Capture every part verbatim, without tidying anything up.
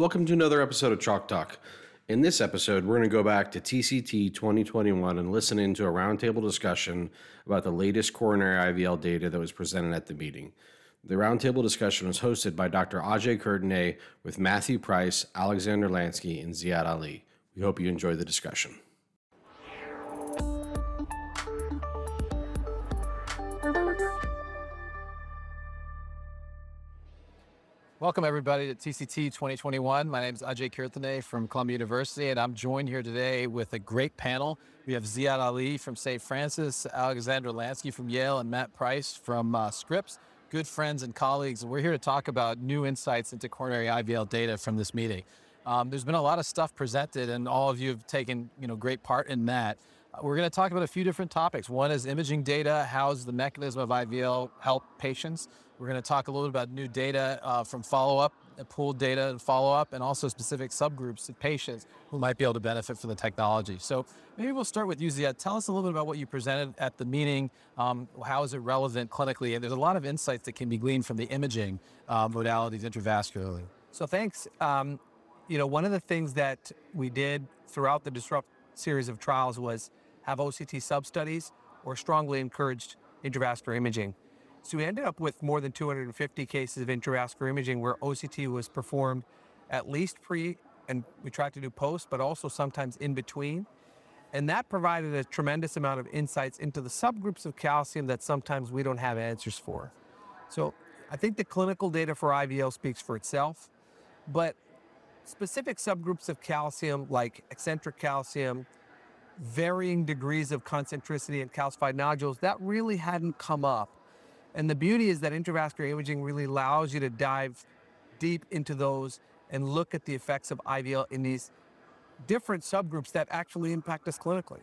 Welcome to another episode of ChalkTalk. In this episode, we're going to go back to T C T twenty twenty-one and listen into a roundtable discussion about the latest coronary I V L data that was presented at the meeting. The roundtable discussion was hosted by Doctor Ajay Kirtane with Matthew Price, Alexandra Lansky, and Ziad Ali. We hope you enjoy the discussion. Welcome everybody to T C T twenty twenty-one. My name is Ajay Kirtane from Columbia University, and I'm joined here today with a great panel. We have Ziad Ali from Saint Francis, Alexandra Lansky from Yale, and Matt Price from uh, Scripps, good friends and colleagues. We're here to talk about new insights into coronary I V L data from this meeting. Um, there's been a lot of stuff presented, and all of you have taken you know great part in that. Uh, we're going to talk about a few different topics. One is imaging data. How's the mechanism of I V L help patients? We're going to talk a little bit about new data uh, from follow-up, pooled data and follow-up, and also specific subgroups of patients who might be able to benefit from the technology. So maybe we'll start with you, Ziad. Tell us a little bit about what you presented at the meeting. Um, how is it relevant clinically? And there's a lot of insights that can be gleaned from the imaging uh, modalities intravascularly. So thanks. Um, you know, one of the things that we did throughout the Disrupt series of trials was have O C T sub-studies or strongly encouraged intravascular imaging. So we ended up with more than two hundred fifty cases of intravascular imaging where O C T was performed at least pre, and we tried to do post, but also sometimes in between. And that provided a tremendous amount of insights into the subgroups of calcium that sometimes we don't have answers for. So I think the clinical data for I V L speaks for itself, but specific subgroups of calcium like eccentric calcium, varying degrees of concentricity and calcified nodules, that really hadn't come up. And the beauty is that intravascular imaging really allows you to dive deep into those and look at the effects of I V L in these different subgroups that actually impact us clinically.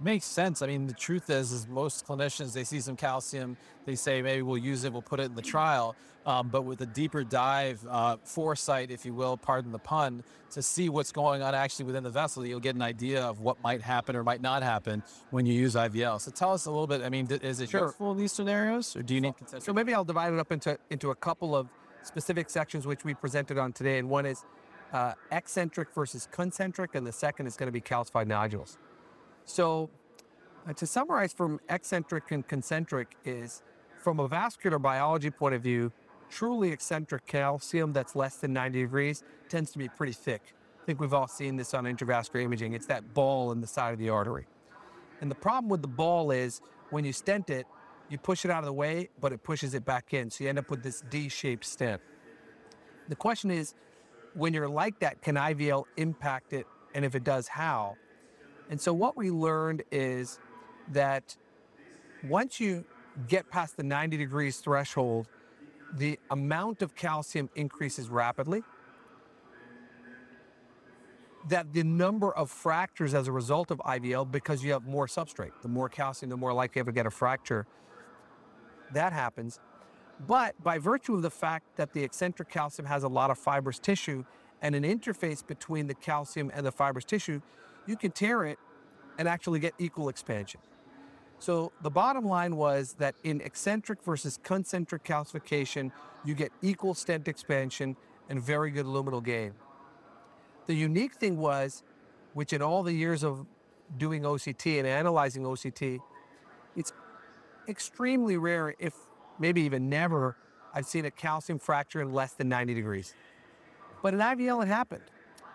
Makes sense. I mean, the truth is, is most clinicians, they see some calcium, they say, maybe we'll use it, we'll put it in the trial. Um, but with a deeper dive, uh, foresight, if you will, pardon the pun, to see what's going on actually within the vessel, you'll get an idea of what might happen or might not happen when you use I V L. So tell us a little bit, I mean, th- is it sure. useful in these scenarios, or do you need consensus? So maybe I'll divide it up into, into a couple of specific sections which we presented on today. And one is uh, eccentric versus concentric, and the second is going to be calcified nodules. So uh, to summarize from eccentric and concentric is, from a vascular biology point of view, truly eccentric calcium that's less than ninety degrees tends to be pretty thick. I think we've all seen this on intravascular imaging. It's that ball in the side of the artery. And the problem with the ball is when you stent it, you push it out of the way, but it pushes it back in. So you end up with this D-shaped stent. The question is, when you're like that, can I V L impact it? And if it does, how? And so what we learned is that once you get past the ninety degrees threshold, the amount of calcium increases rapidly, that the number of fractures as a result of I V L, because you have more substrate, the more calcium, the more likely you ever get a fracture, that happens. But by virtue of the fact that the eccentric calcium has a lot of fibrous tissue and an interface between the calcium and the fibrous tissue, you can tear it and actually get equal expansion. So the bottom line was that in eccentric versus concentric calcification, you get equal stent expansion and very good luminal gain. The unique thing was, which in all the years of doing O C T and analyzing O C T, it's extremely rare, if maybe even never, I've seen a calcium fracture in less than ninety degrees. But in I V L, it happened.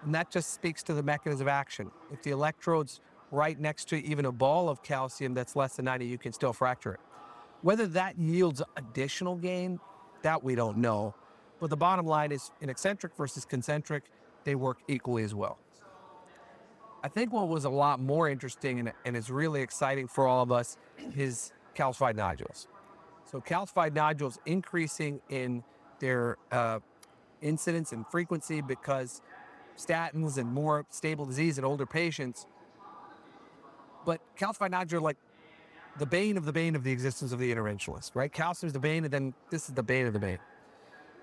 And that just speaks to the mechanism of action. If the electrode's right next to even a ball of calcium that's less than ninety, you can still fracture it. Whether that yields additional gain, that we don't know. But the bottom line is, in eccentric versus concentric, they work equally as well. I think what was a lot more interesting and, and is really exciting for all of us is calcified nodules. So calcified nodules increasing in their uh, incidence and frequency because statins and more stable disease in older patients. But calcified nodules are like the bane of the bane of the existence of the interventionalist, right? Calcium is the bane, and then this is the bane of the bane.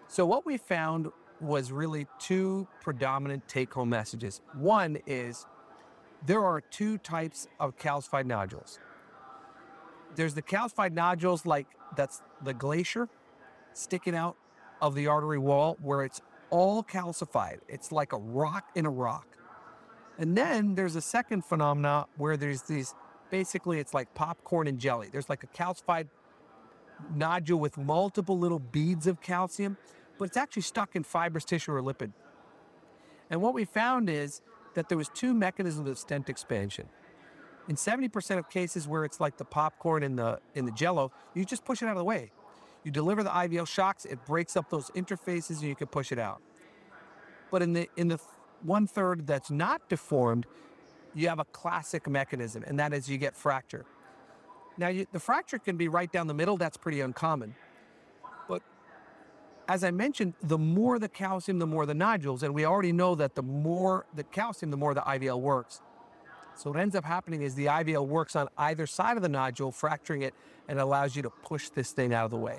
So what we found was really two predominant take-home messages. One is there are two types of calcified nodules. There's the calcified nodules like that's the glacier sticking out of the artery wall where it's all calcified. It's like a rock in a rock. And then there's a second phenomena where there's these, basically it's like popcorn and jelly. There's like a calcified nodule with multiple little beads of calcium, but it's actually stuck in fibrous tissue or lipid. And what we found is that there was two mechanisms of stent expansion. In seventy percent of cases where it's like the popcorn in the in the jello, you just push it out of the way. You deliver the I V L shocks, it breaks up those interfaces, and you can push it out. But in the in the one-third that's not deformed, you have a classic mechanism, and that is you get fracture. Now, you, the fracture can be right down the middle. That's pretty uncommon. But as I mentioned, the more the calcium, the more the nodules, and we already know that the more the calcium, the more the I V L works. So what ends up happening is the I V L works on either side of the nodule, fracturing it, and allows you to push this thing out of the way.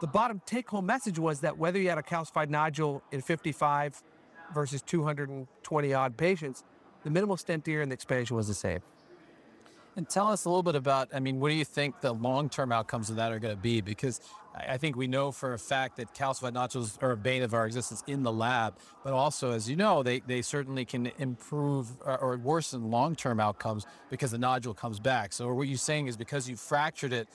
The bottom take-home message was that whether you had a calcified nodule in fifty-five versus two hundred twenty-odd patients, the minimal stent tear and the expansion was the same. And tell us a little bit about, I mean, what do you think the long-term outcomes of that are going to be? Because I think we know for a fact that calcified nodules are a bane of our existence in the lab, but also, as you know, they, they certainly can improve or, or worsen long-term outcomes because the nodule comes back. So what you're saying is because you fractured it,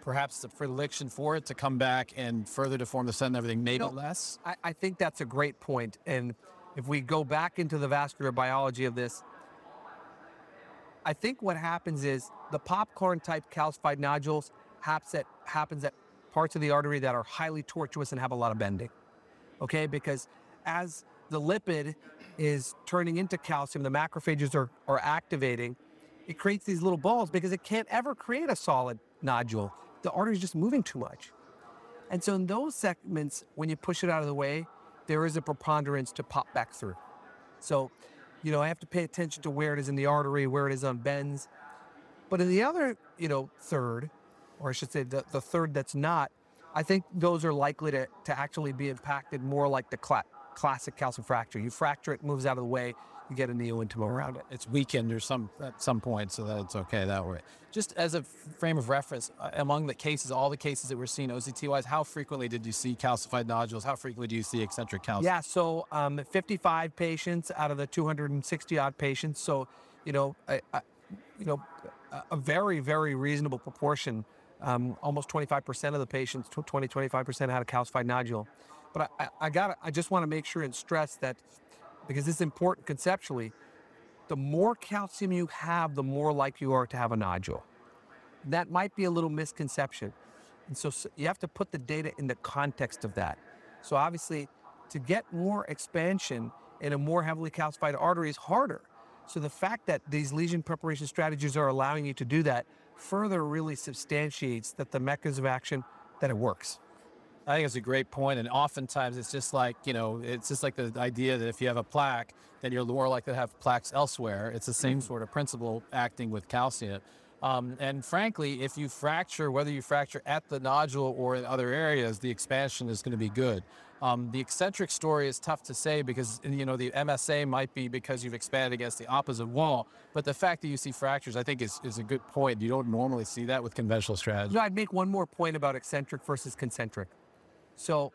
perhaps the predilection for it to come back and further deform the stent and everything, maybe you know, less? I, I think that's a great point. And if we go back into the vascular biology of this, I think what happens is the popcorn-type calcified nodules happens at, happens at parts of the artery that are highly tortuous and have a lot of bending, okay? Because as the lipid is turning into calcium, the macrophages are, are activating, it creates these little balls because it can't ever create a solid nodule. The artery is just moving too much. And so in those segments, when you push it out of the way, there is a preponderance to pop back through. So, you know, I have to pay attention to where it is in the artery, where it is on bends. But in the other, you know, third, or I should say the, the third that's not, I think those are likely to, to actually be impacted more like the cl- classic calcium fracture. You fracture it, moves out of the way, you get a neo-intima around it. It's weakened or some at some point, so that it's okay that way. Just as a frame of reference, among the cases, all the cases that we're seeing O C T-wise, how frequently did you see calcified nodules? How frequently do you see eccentric calcium? Yeah, so um, fifty-five patients out of the two hundred sixty-odd patients. So, you know, a, a, you know, a very, very reasonable proportion. Um, almost twenty-five percent of the patients, twenty, twenty-five percent had a calcified nodule. But I, I got, I just want to make sure and stress that, because this is important conceptually, the more calcium you have, the more likely you are to have a nodule. That might be a little misconception. And so, so you have to put the data in the context of that. So obviously, to get more expansion in a more heavily calcified artery is harder. So the fact that these lesion preparation strategies are allowing you to do that further really substantiates that the mechanism of action, that it works. I think it's a great point, and oftentimes it's just like, you know, it's just like the idea that if you have a plaque, then you're more likely to have plaques elsewhere. It's the same sort of principle acting with calcium. Um, and frankly, if you fracture, whether you fracture at the nodule or in other areas, the expansion is going to be good. Um, the eccentric story is tough to say because, you know, the M S A might be because you've expanded against the opposite wall, but the fact that you see fractures, I think, is, is a good point. You don't normally see that with conventional strategy. No, I'd make one more point about eccentric versus concentric. So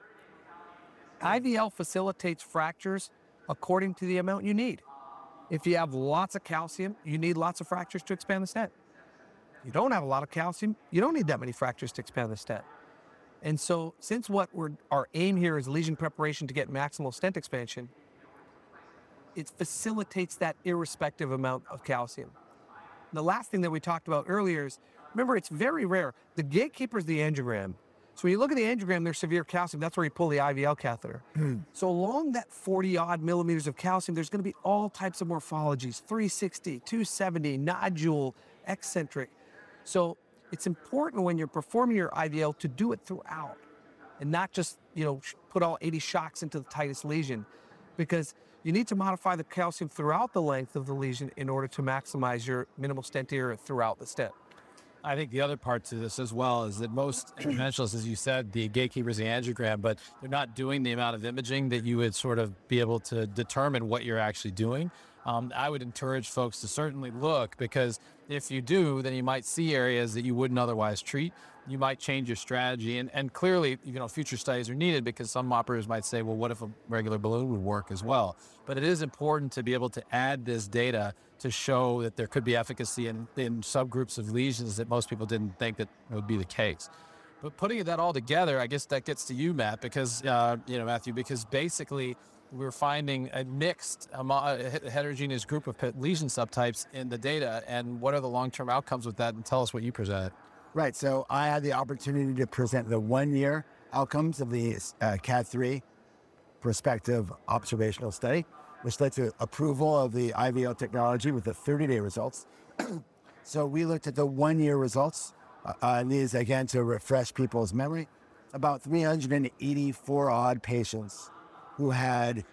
I V L facilitates fractures according to the amount you need. If you have lots of calcium, you need lots of fractures to expand the stent. You don't have a lot of calcium, you don't need that many fractures to expand the stent. And so since what we're, our aim here is lesion preparation to get maximal stent expansion, it facilitates that irrespective amount of calcium. And the last thing that we talked about earlier is, remember, it's very rare. The gatekeeper is the angiogram. So when you look at the angiogram, there's severe calcium. That's where you pull the I V L catheter. Mm. So along that forty-odd millimeters of calcium, there's going to be all types of morphologies, three sixty, two seventy, nodule, eccentric. So it's important when you're performing your I V L to do it throughout and not just, you know, put all eighty shocks into the tightest lesion, because you need to modify the calcium throughout the length of the lesion in order to maximize your minimal stent tear throughout the stent. I think the other part to this as well is that most interventionalists, as you said, the gatekeepers, the angiogram, but they're not doing the amount of imaging that you would sort of be able to determine what you're actually doing. um, I would encourage folks to certainly look, because if you do, then you might see areas that you wouldn't otherwise treat. You might change your strategy, and, and clearly, you know, future studies are needed, because some operators might say, well, what if a regular balloon would work as well? But it is important to be able to add this data to show that there could be efficacy in, in subgroups of lesions that most people didn't think that would be the case. But putting that all together, I guess that gets to you, Matt, because, uh, you know, Matthew, because basically we're finding a mixed, a heterogeneous group of lesion subtypes in the data. And what are the long-term outcomes with that? And tell us what you presented. Right. So I had the opportunity to present the one-year outcomes of the uh, C A D three prospective observational study, which led to approval of the I V L technology with the thirty-day results. So we looked at the one-year results, uh, and these, again, to refresh people's memory, about three hundred eighty-four odd patients who had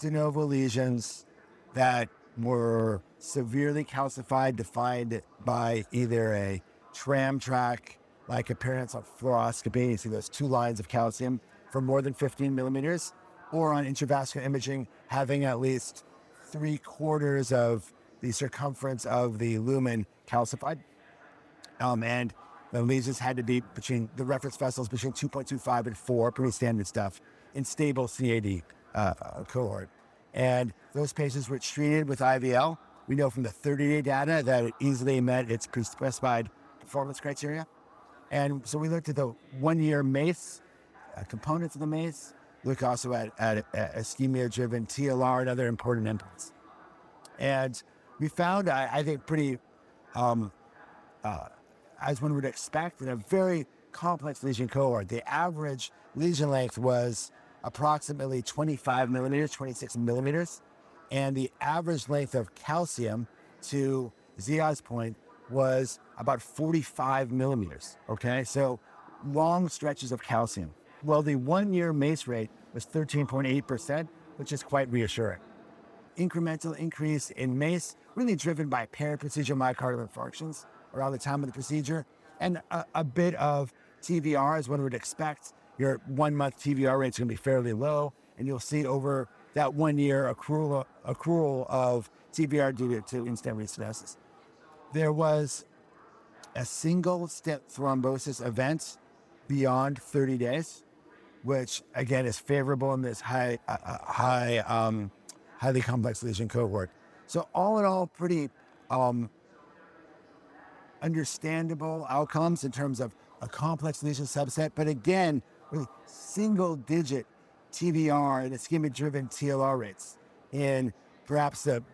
de novo lesions that were severely calcified, defined by either a tram track, like appearance on fluoroscopy, you see those two lines of calcium for more than fifteen millimeters, or on intravascular imaging, having at least three quarters of the circumference of the lumen calcified. Um, and the lesions had to be between the reference vessels between two point two five and four, pretty standard stuff, in stable C A D uh, cohort. And those patients were treated with I V L. We know from the thirty-day data that it easily met its pre-specified performance criteria. And so we looked at the one-year MACE, uh, components of the MACE, look also at, at, at ischemia-driven T L R and other important inputs. And we found, I, I think, pretty, um, uh, as one would expect, in a very complex lesion cohort, the average lesion length was approximately twenty-five millimeters, twenty-six millimeters. And the average length of calcium, to Ziad's point, was about forty-five millimeters, okay? So long stretches of calcium. Well, the one-year MACE rate was thirteen point eight percent, which is quite reassuring. Incremental increase in MACE, really driven by periprocedural myocardial infarctions around the time of the procedure, and a, a bit of T V R, as one would expect. Your one-month T V R rate is going to be fairly low, and you'll see over that one-year accrual, accrual of T V R due to in-stent restenosis. There was a single stent thrombosis event beyond thirty days, which again is favorable in this high, uh, high, um, highly complex lesion cohort. So all in all, pretty um, understandable outcomes in terms of a complex lesion subset, but again, with single-digit T V R and ischemic-driven T L R rates in perhaps the,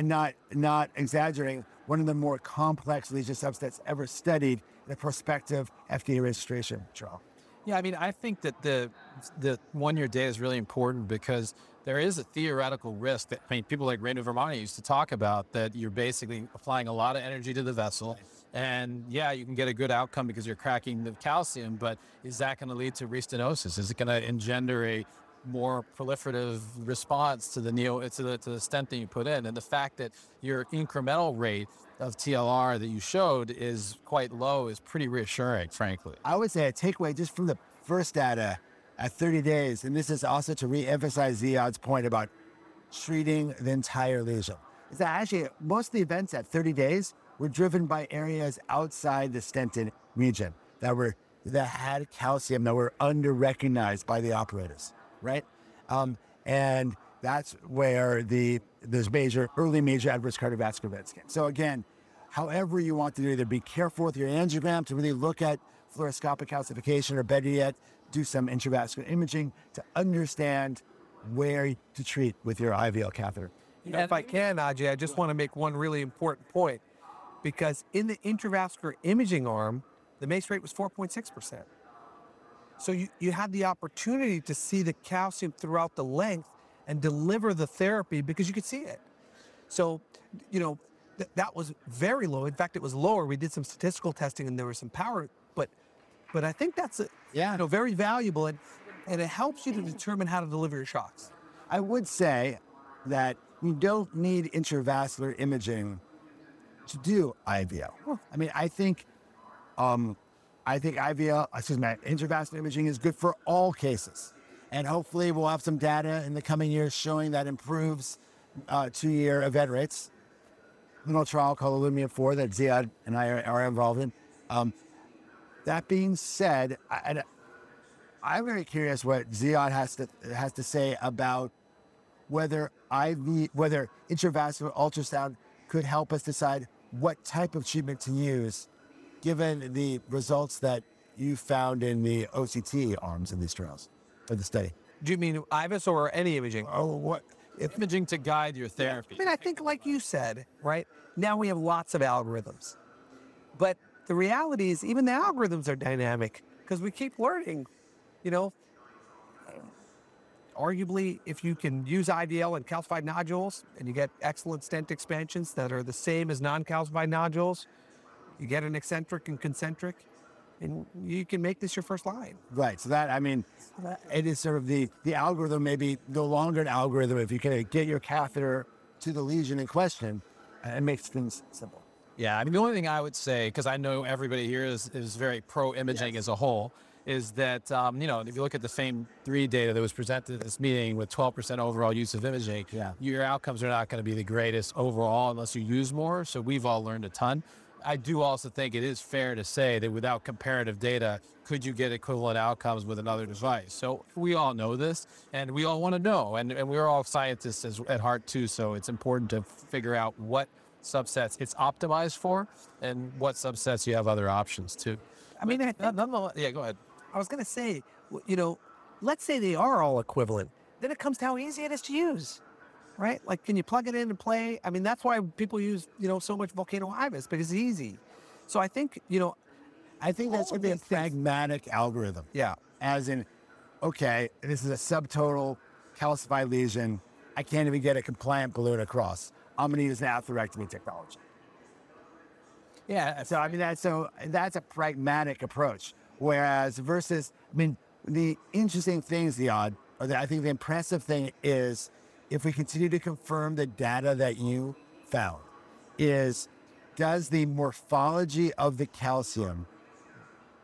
not not exaggerating, one of the more complex lesion subsets ever studied in a prospective F D A registration trial. Yeah, I mean, I think that the the one-year data is really important, because there is a theoretical risk that, I mean, people like Renu Vermani used to talk about, that you're basically applying a lot of energy to the vessel. And yeah, you can get a good outcome because you're cracking the calcium, but is that going to lead to restenosis? Is it going to engender a more proliferative response to the neo to the, to the stent that you put in? And the fact that your incremental rate of T L R that you showed is quite low is pretty reassuring, frankly. I would say a takeaway just from the first data at thirty days, and this is also to re-emphasize Ziad's point about treating the entire lesion, is that actually most of the events at thirty days were driven by areas outside the stented region that were that had calcium that were under-recognized by the operators. Right, um, and that's where the there's major early major adverse cardiovascular events came. So again, however you want to do it, either be careful with your angiogram to really look at fluoroscopic calcification, or better yet, do some intravascular imaging to understand where to treat with your I V L catheter. You know, if I can, Ajay, I just want to make one really important point, because in the intravascular imaging arm, the MACE rate was four point six percent. So you, you had the opportunity to see the calcium throughout the length and deliver the therapy because you could see it. So, you know, th that was very low. In fact, it was lower. We did some statistical testing and there was some power, but but I think that's a, yeah. you know, very valuable, and, and it helps you to determine how to deliver your shocks. I would say that you don't need intravascular imaging to do I V L. I mean, I think... Um, I think I V L, excuse me, intravascular imaging is good for all cases. And hopefully we'll have some data in the coming years showing that improves uh, two-year event rates. Little trial called Illumia four that Ziad and I are, are involved in. Um, that being said, I, I, I'm very curious what Ziad has to has to say about whether I V, whether intravascular ultrasound could help us decide what type of treatment to use, given the results that you found in the O C T arms in these trials for the study. Do you mean I V U S or any imaging? Oh, what? If, imaging to guide your therapy. I mean, I think like you said, right? Now we have lots of algorithms. But the reality is even the algorithms are dynamic because we keep learning, you know. Arguably, if you can use I V L and calcified nodules and you get excellent stent expansions that are the same as non-calcified nodules, you get an eccentric and concentric, and you can make this your first line. Right, so that, I mean, it is sort of the, the algorithm may be no longer an algorithm if you can get your catheter to the lesion in question, and it makes things simple. Yeah, I mean, the only thing I would say, because I know everybody here is, is very pro-imaging yes. as a whole, is that, um, you know, if you look at the FAME three data that was presented at this meeting with twelve percent overall use of imaging, yeah. your outcomes are not going to be the greatest overall unless you use more, so we've all learned a ton. I do also think it is fair to say that without comparative data, could you get equivalent outcomes with another device? So we all know this, and we all want to know, and, and we're all scientists as, at heart too, so it's important to figure out what subsets it's optimized for and what subsets you have other options too. I mean, I think, nonetheless, yeah, go ahead. I was going to say, you know, let's say they are all equivalent. Then it comes to how easy it is to use. Right? Like, can you plug it in and play? I mean, that's why people use, you know, so much Volcano I V U S, because it's easy. So I think, you know, I think that's going to be a things. pragmatic algorithm. Yeah. As in, okay, this is a subtotal calcified lesion. I can't even get a compliant balloon across. I'm going to use an atherectomy technology. Yeah. So, I mean, that's, so that's a pragmatic approach. Whereas versus, I mean, the interesting thing, Ziad, or the, I think the impressive thing is, if we continue to confirm the data that you found, is does the morphology of the calcium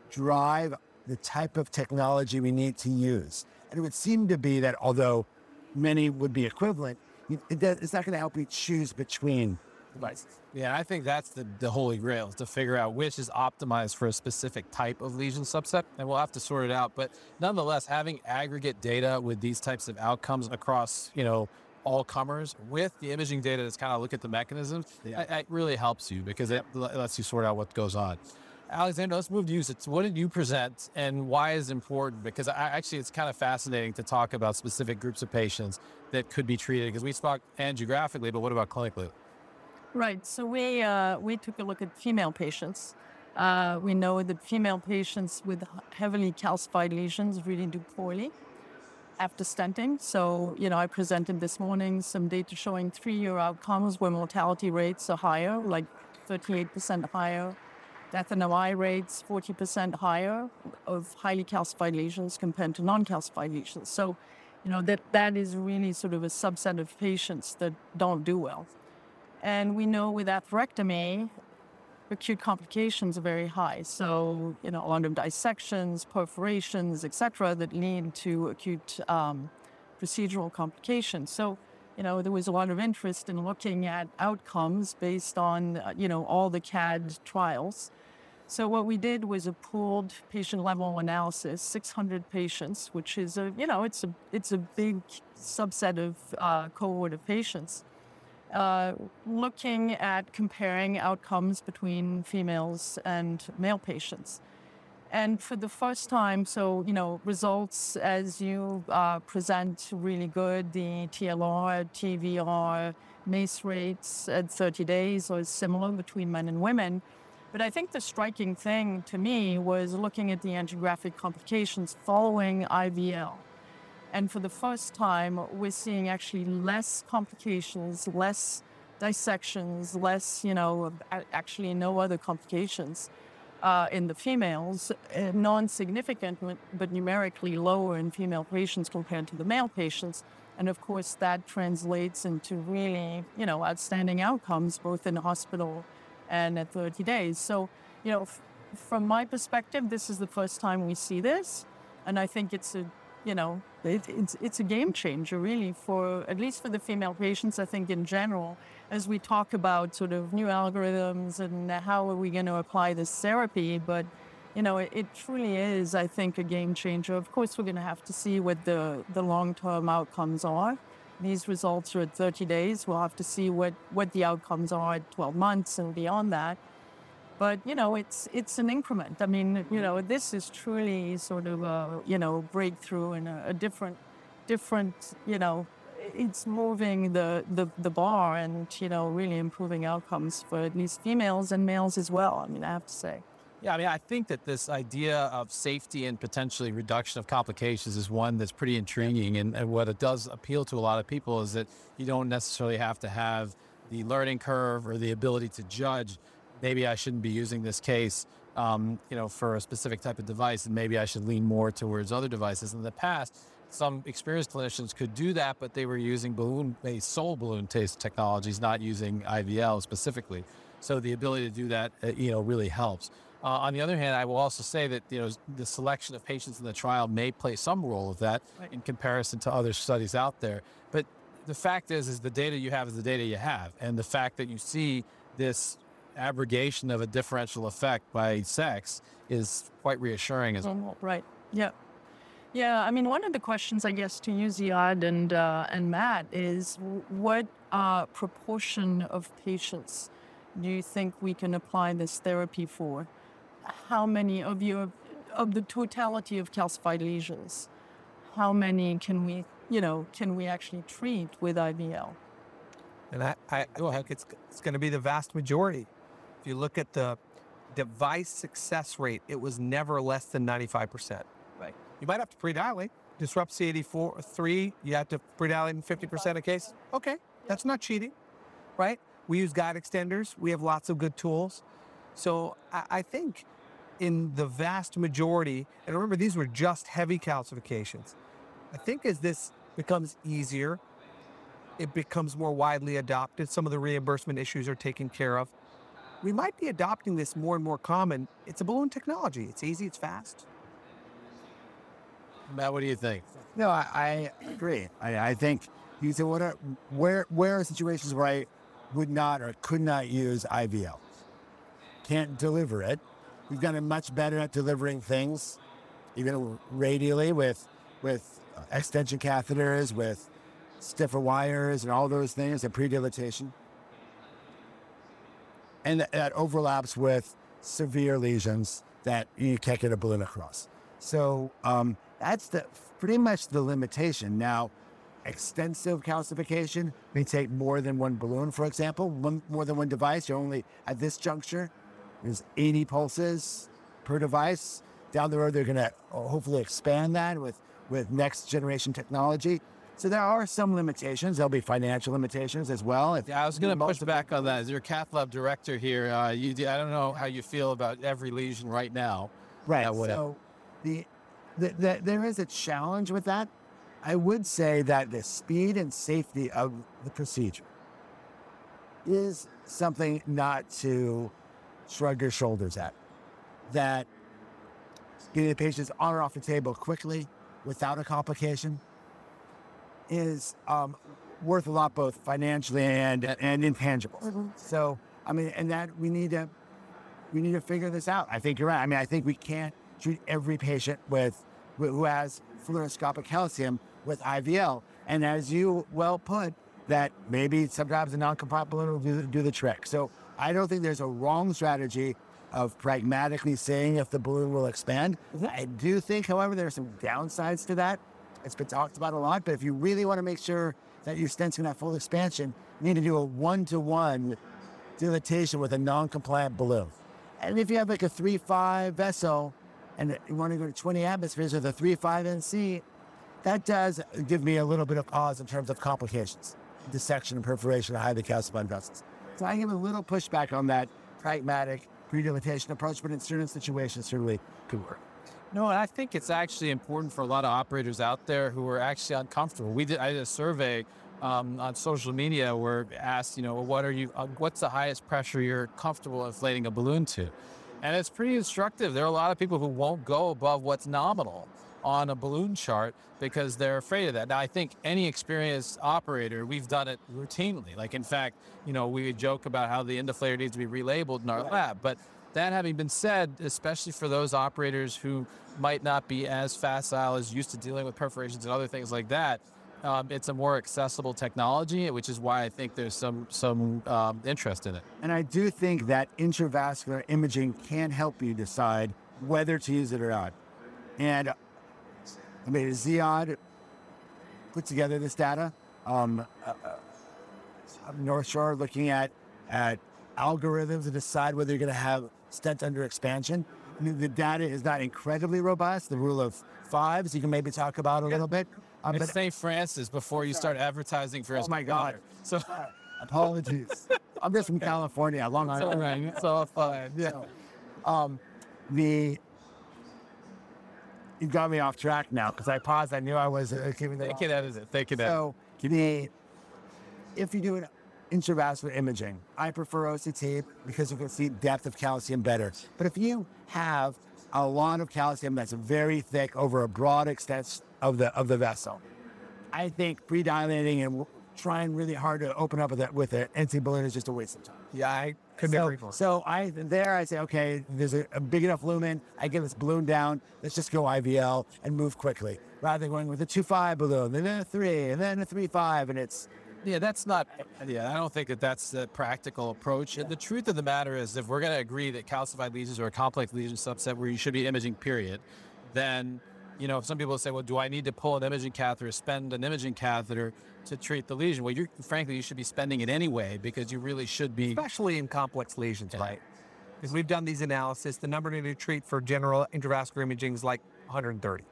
drive the type of technology we need to use? And it would seem to be that although many would be equivalent, it does, it's not going to help you choose between devices. Yeah, I think that's the, the holy grail, is to figure out which is optimized for a specific type of lesion subset, and we'll have to sort it out. But nonetheless, having aggregate data with these types of outcomes across, you know, all comers with the imaging data that's kind of look at the mechanisms, yeah. it, it really helps you because it lets you sort out what goes on. Alexandra, let's move to you. What did you present and why is it important? Because I, actually it's kind of fascinating to talk about specific groups of patients that could be treated, because we spoke angiographically, but what about clinically? Right, so we uh, we took a look at female patients. Uh, we know that female patients with heavily calcified lesions really do poorly after stenting. So, you know, I presented this morning some data showing three-year outcomes where mortality rates are higher, like thirty-eight percent higher. Death and O I rates, forty percent higher of highly calcified lesions compared to non-calcified lesions. So, you know, that that is really sort of a subset of patients that don't do well. And we know with atherectomy, acute complications are very high. So, you know, a lot of dissections, perforations, et cetera, that lead to acute um, procedural complications. So, you know, there was a lot of interest in looking at outcomes based on, uh, you know, all the C A D trials. So what we did was a pooled patient-level analysis, six hundred patients, which is a, you know, it's a it's a big subset of uh, cohort of patients. Uh, looking at comparing outcomes between females and male patients. And for the first time, so, you know, results as you uh, present really good, the T L R, T V R, MACE rates at thirty days are similar between men and women. But I think the striking thing to me was looking at the angiographic complications following I V L. And for the first time, we're seeing actually less complications, less dissections, less, you know, actually no other complications uh, in the females, uh, non-significant, but numerically lower in female patients compared to the male patients. And of course, that translates into really, you know, outstanding outcomes, both in the hospital and at thirty days. So, you know, f- from my perspective, this is the first time we see this. And I think it's a you know, it, it's, it's a game changer, really, for at least for the female patients, I think, in general, as we talk about sort of new algorithms and how are we going to apply this therapy. But, you know, it, it truly is, I think, a game changer. Of course, we're going to have to see what the, the long-term outcomes are. These results are at thirty days. We'll have to see what, what the outcomes are at twelve months and beyond that. But, you know, it's it's an increment. I mean, you know, this is truly sort of a, you know, breakthrough and a, a different, different, you know, it's moving the, the, the bar and, you know, really improving outcomes for at least females and males as well, I mean, I have to say. Yeah, I mean, I think that this idea of safety and potentially reduction of complications is one that's pretty intriguing. And, and what it does appeal to a lot of people is that you don't necessarily have to have the learning curve or the ability to judge. Maybe I shouldn't be using this case, um, you know, for a specific type of device, and maybe I should lean more towards other devices. In the past, some experienced clinicians could do that, but they were using balloon-based sole balloon taste technologies, not using I V L specifically. So the ability to do that, uh, you know, really helps. Uh, on the other hand, I will also say that, you know, the selection of patients in the trial may play some role of that in comparison to other studies out there. But the fact is, is the data you have is the data you have. And the fact that you see this abrogation of a differential effect by sex is quite reassuring as well. Right. Yeah. Yeah. I mean, one of the questions, I guess, to you, Ziad and, uh, and Matt, is what uh, proportion of patients do you think we can apply this therapy for? How many of your, of the totality of calcified lesions, how many can we, you know, can we actually treat with I V L? And I, I think it's, it's going to be the vast majority. If you look at the device success rate, it was never less than ninety-five percent. Right. You might have to predilate. Disrupt C eighty-four three, you have to predilate in fifty percent of cases. Okay, yeah. That's not cheating, right? We use guide extenders. We have lots of good tools. So I, I think in the vast majority, and remember, these were just heavy calcifications. I think as this becomes easier, it becomes more widely adopted. Some of the reimbursement issues are taken care of. We might be adopting this more and more common. It's a balloon technology. It's easy. It's fast. Matt, what do you think? No, I, I agree. I, I think you say, what are, where, where are situations where I would not or could not use I V L? Can't deliver it. We've gotten much better at delivering things, even radially, with with extension catheters, with stiffer wires and all those things, and predilatation. And that, that overlaps with severe lesions that you can't get a balloon across. So um, that's the pretty much the limitation. Now, extensive calcification may take more than one balloon, for example, one, more than one device. You're only, at this juncture, there's eighty pulses per device. Down the road, they're going to hopefully expand that with, with next generation technology. So there are some limitations. There'll be financial limitations as well. If yeah, I was going to push back on that. As your cath lab director here, uh, you, I don't know how you feel about every lesion right now. Right. So the, the, the, there is a challenge with that. I would say that the speed and safety of the procedure is something not to shrug your shoulders at. That getting the patients on or off the table quickly without a complication is um, worth a lot, both financially and and intangible. Mm-hmm. So, I mean, and that we need to we need to figure this out. I think you're right. I mean, I think we can't treat every patient with who has fluoroscopic calcium with I V L. And as you well put, that maybe sometimes a non-compliant balloon will do, do the trick. So I don't think there's a wrong strategy of pragmatically saying if the balloon will expand. Mm-hmm. I do think, however, there are some downsides to that. It's been talked about a lot, but if you really want to make sure that your stent's going to have full expansion, you need to do a one-to-one dilatation with a non-compliant balloon. And if you have like a three five vessel and you want to go to twenty atmospheres with a three five N C, that does give me a little bit of pause in terms of complications, dissection and perforation of highly calcified vessels. So I give a little pushback on that pragmatic pre-dilatation approach, but in certain situations certainly could work. No, and I think it's actually important for a lot of operators out there who are actually uncomfortable. We did, I did a survey um, on social media where asked, you know, what are you, uh, what's the highest pressure you're comfortable inflating a balloon to? And it's pretty instructive. There are a lot of people who won't go above what's nominal on a balloon chart because they're afraid of that. Now, I think any experienced operator, we've done it routinely. Like, in fact, you know, we joke about how the inflator needs to be relabeled in our lab. But that having been said, especially for those operators who might not be as facile as used to dealing with perforations and other things like that, Um, it's a more accessible technology, which is why I think there's some some um, interest in it. And I do think that intravascular imaging can help you decide whether to use it or not. And I mean, Ziad put together this data. Um, uh, North Shore looking at at algorithms to decide whether you're going to have stent under expansion. I mean, the data is not incredibly robust. The rule of fives, so you can maybe talk about a yeah. little bit. Um, it's Saint Francis before you start advertising for us. Oh my God. So uh, apologies. I'm just from California, Long Island. It's all right. It's all fine. Yeah. So, um, the, you got me off track now because I paused. I knew I was uh, giving that. Thank you. That is it. Thank you. So the, if you do an intravascular imaging, I prefer O C T because you can see depth of calcium better. But if you have a lot of calcium that's very thick over a broad extent of the of the vessel, I think pre-dilating and trying really hard to open up with that with an empty balloon is just a waste of time. Yeah, I could so, never. So I there I say, okay, there's a, a big enough lumen. I get this balloon down. Let's just go I V L and move quickly, rather than going with a two point five balloon, and then a three, and then a three point five, and it's. Yeah, that's not, yeah, I don't think that that's the practical approach. Yeah. The truth of the matter is, if we're going to agree that calcified lesions are a complex lesion subset where you should be imaging, period, then, you know, some people say, well, do I need to pull an imaging catheter, spend an imaging catheter to treat the lesion? Well, you're, frankly, you should be spending it anyway because you really should be. Especially in complex lesions, yeah. right? Because we've done these analysis, the number to treat for general intravascular imaging is like one hundred thirty,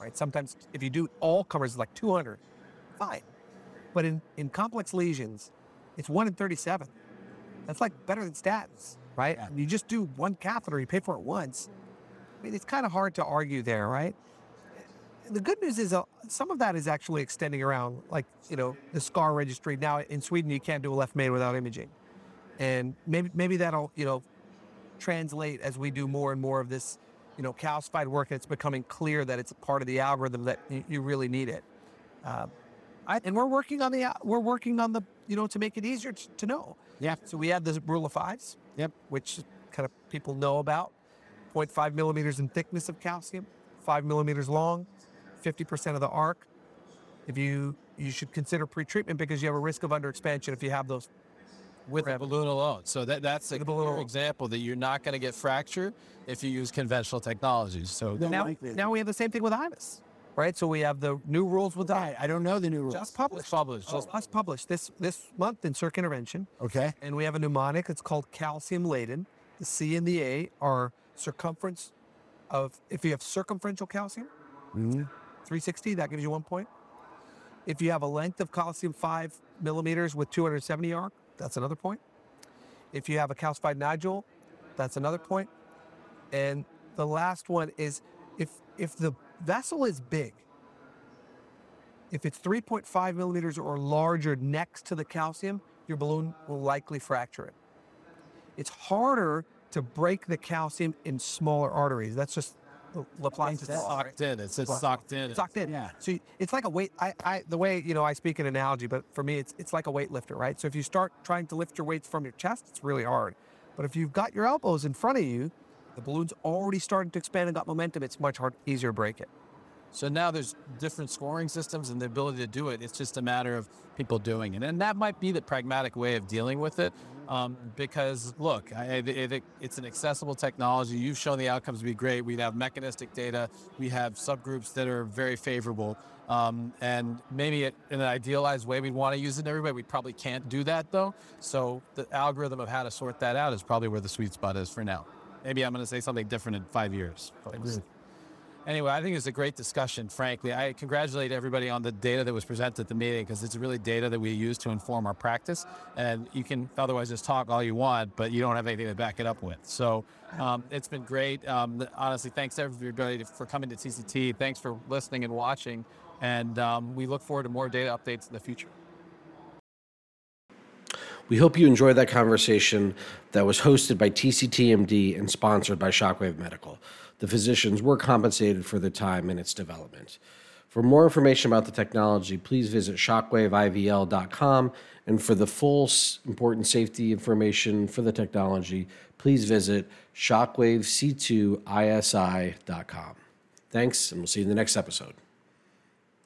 right? Sometimes if you do all comers, it's like two hundred, fine. But in, in complex lesions, it's one in thirty-seven. That's like better than statins, right? Yeah. You just do one catheter, you pay for it once. I mean, it's kind of hard to argue there, right? The good news is uh, some of that is actually extending around, like, you know, the SCAR registry. Now in Sweden, you can't do a left main without imaging. And maybe maybe that'll, you know, translate as we do more and more of this, you know, calcified work, and it's becoming clear that it's a part of the algorithm that you, you really need it. Uh, I, and we're working on the, we're working on the, you know, to make it easier to, to know. Yeah. So we have this rule of fives, yep. which kind of people know about, zero point five millimeters in thickness of calcium, five millimeters long, fifty percent of the arc. If you, you should consider pretreatment because you have a risk of underexpansion if you have those. With a balloon alone. So that, that's a clear example that you're not going to get fracture if you use conventional technologies. So now, now we have the same thing with I V U S. Right, so we have the new rules with that. I don't know the new rules. Just published. Just published. Just oh. published this this month in Circ Intervention. Okay. And we have a mnemonic. It's called calcium laden. The C and the A are circumference of, if you have circumferential calcium, mm-hmm. three sixty, that gives you one point. If you have a length of calcium five millimeters with two hundred seventy arc, that's another point. If you have a calcified nodule, that's another point. And the last one is if if the vessel is big. If it's three point five millimeters or larger next to the calcium, your balloon will likely fracture it. It's harder to break the calcium in smaller arteries. That's just Laplace's it's law. Socked right? in. It's, it's socked in. It's socked in. Yeah. So you, it's like a weight. I, I, the way you know I speak in analogy, but for me, it's it's like a weightlifter, right? So if you start trying to lift your weights from your chest, it's really hard. But if you've got your elbows in front of you, the balloon's already starting to expand and got momentum, it's much harder, easier to break it. So now there's different scoring systems and the ability to do it. It's just a matter of people doing it. And that might be the pragmatic way of dealing with it um, because, look, I, it, it, it's an accessible technology. You've shown the outcomes to be great. We have mechanistic data. We have subgroups that are very favorable. Um, and maybe it, in an idealized way, we'd want to use it in every way. We probably can't do that, though. So the algorithm of how to sort that out is probably where the sweet spot is for now. Maybe I'm going to say something different in five years. Agreed. Anyway, I think it's a great discussion, frankly. I congratulate everybody on the data that was presented at the meeting because it's really data that we use to inform our practice. And you can otherwise just talk all you want, but you don't have anything to back it up with. So um, it's been great. Um, honestly, thanks everybody for coming to T C T. Thanks for listening and watching. And um, we look forward to more data updates in the future. We hope you enjoyed that conversation that was hosted by T C T M D and sponsored by Shockwave Medical. the physicians were compensated for their time in its development. For more information about the technology, please visit shockwave I V L dot com, and for the full important safety information for the technology, please visit shockwave c two I S I dot com. Thanks, and we'll see you in the next episode.